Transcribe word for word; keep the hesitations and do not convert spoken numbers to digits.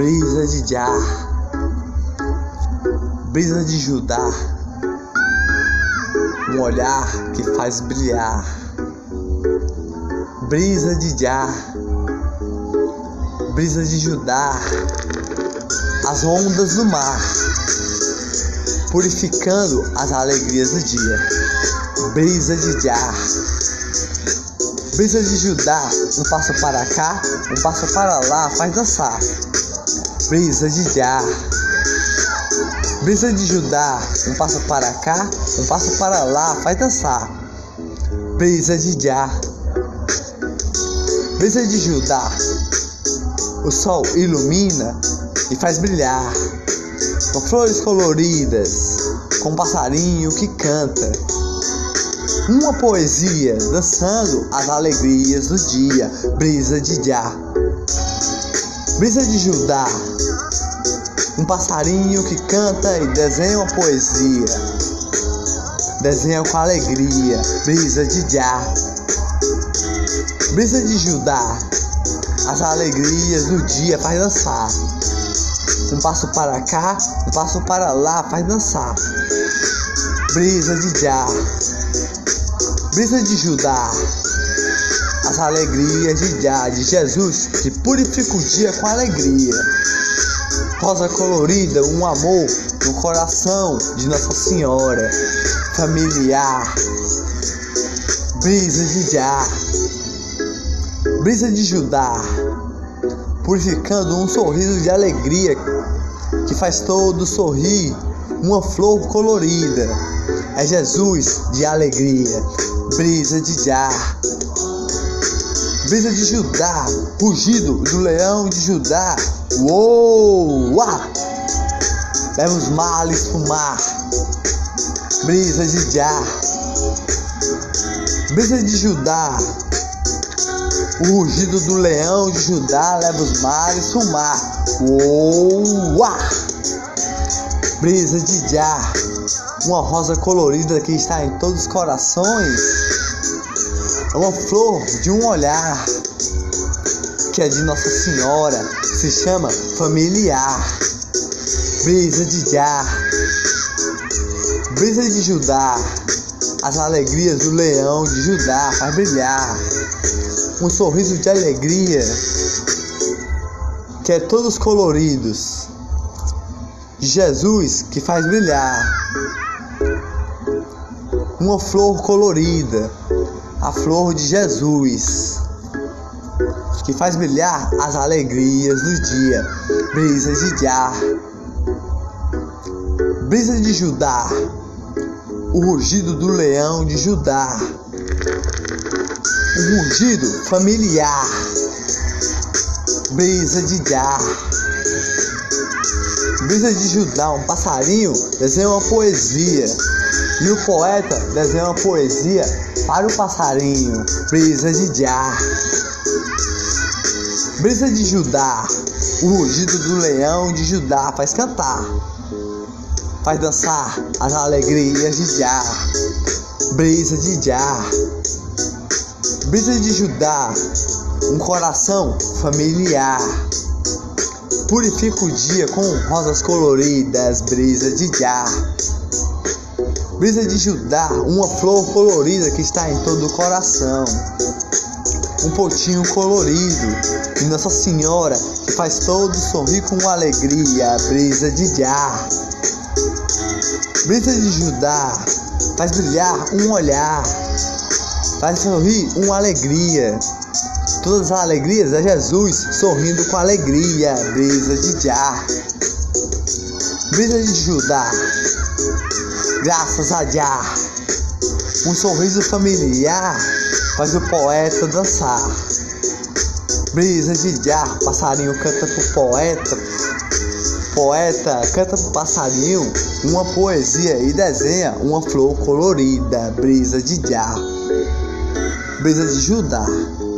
Brisa de Jah, brisa de Judá, um olhar que faz brilhar. Brisa de Jah, brisa de Judá, as ondas do mar, purificando as alegrias do dia. Brisa de Jah, brisa de Judá, um passo para cá, um passo para lá, faz dançar. Brisa de Jah, brisa de Judá, um passo para cá, um passo para lá, faz dançar. Brisa de Jah, brisa de Judá, o sol ilumina e faz brilhar, com flores coloridas, com um passarinho que canta, uma poesia dançando as alegrias do dia. Brisa de Jah, brisa de Judá, um passarinho que canta e desenha uma poesia, desenha com alegria. Brisa de Jah, brisa de Judá, as alegrias do dia faz dançar, um passo para cá, um passo para lá, faz dançar. Brisa de Jah, brisa de Judá, as alegrias de Jah, de Jesus, que purifica o dia com alegria. Rosa colorida, um amor no coração de Nossa Senhora, familiar. Brisa de Jah, brisa de Judá, purificando um sorriso de alegria que faz todo sorrir, uma flor colorida, é Jesus de alegria. Brisa de Jah, brisa de Judá, rugido do leão de Judá. Uou, uá! Leva os males pro mar. Brisa de Jah, brisa de Judá, o rugido do leão de Judá leva os mares pro mar. Uou, uá! Brisa de Jah, uma rosa colorida que está em todos os corações, é uma flor de um olhar que é de Nossa Senhora, se chama familiar. Brisa de Jah, brisa de Judá, as alegrias do leão de Judá faz brilhar, um sorriso de alegria que é todos coloridos, de Jesus que faz brilhar, uma flor colorida, a flor de Jesus, que faz brilhar as alegrias do dia. Brisa de Jah, brisa de Judá, o rugido do leão de Judá, o rugido familiar. Brisa de Jah, brisa de Judá, um passarinho desenha uma poesia, e o poeta desenha uma poesia para o passarinho. Brisa de Jah, brisa de Judá, o rugido do leão de Judá faz cantar, faz dançar as alegrias de Jah. Brisa de Jah, brisa de Judá, um coração familiar, purifica o dia com rosas coloridas. Brisa de Jah, brisa de Judá, uma flor colorida que está em todo o coração, um potinho colorido de Nossa Senhora que faz todos sorrir com alegria. Brisa de Jah, brisa de Judá, faz brilhar um olhar, faz sorrir uma alegria, todas as alegrias é Jesus sorrindo com alegria. Brisa de Jah, brisa de Judá, graças a Jah, um sorriso familiar faz o poeta dançar. Brisa de Jah, passarinho canta pro poeta, poeta canta pro passarinho uma poesia e desenha uma flor colorida. Brisa de Jah, brisa de Judá.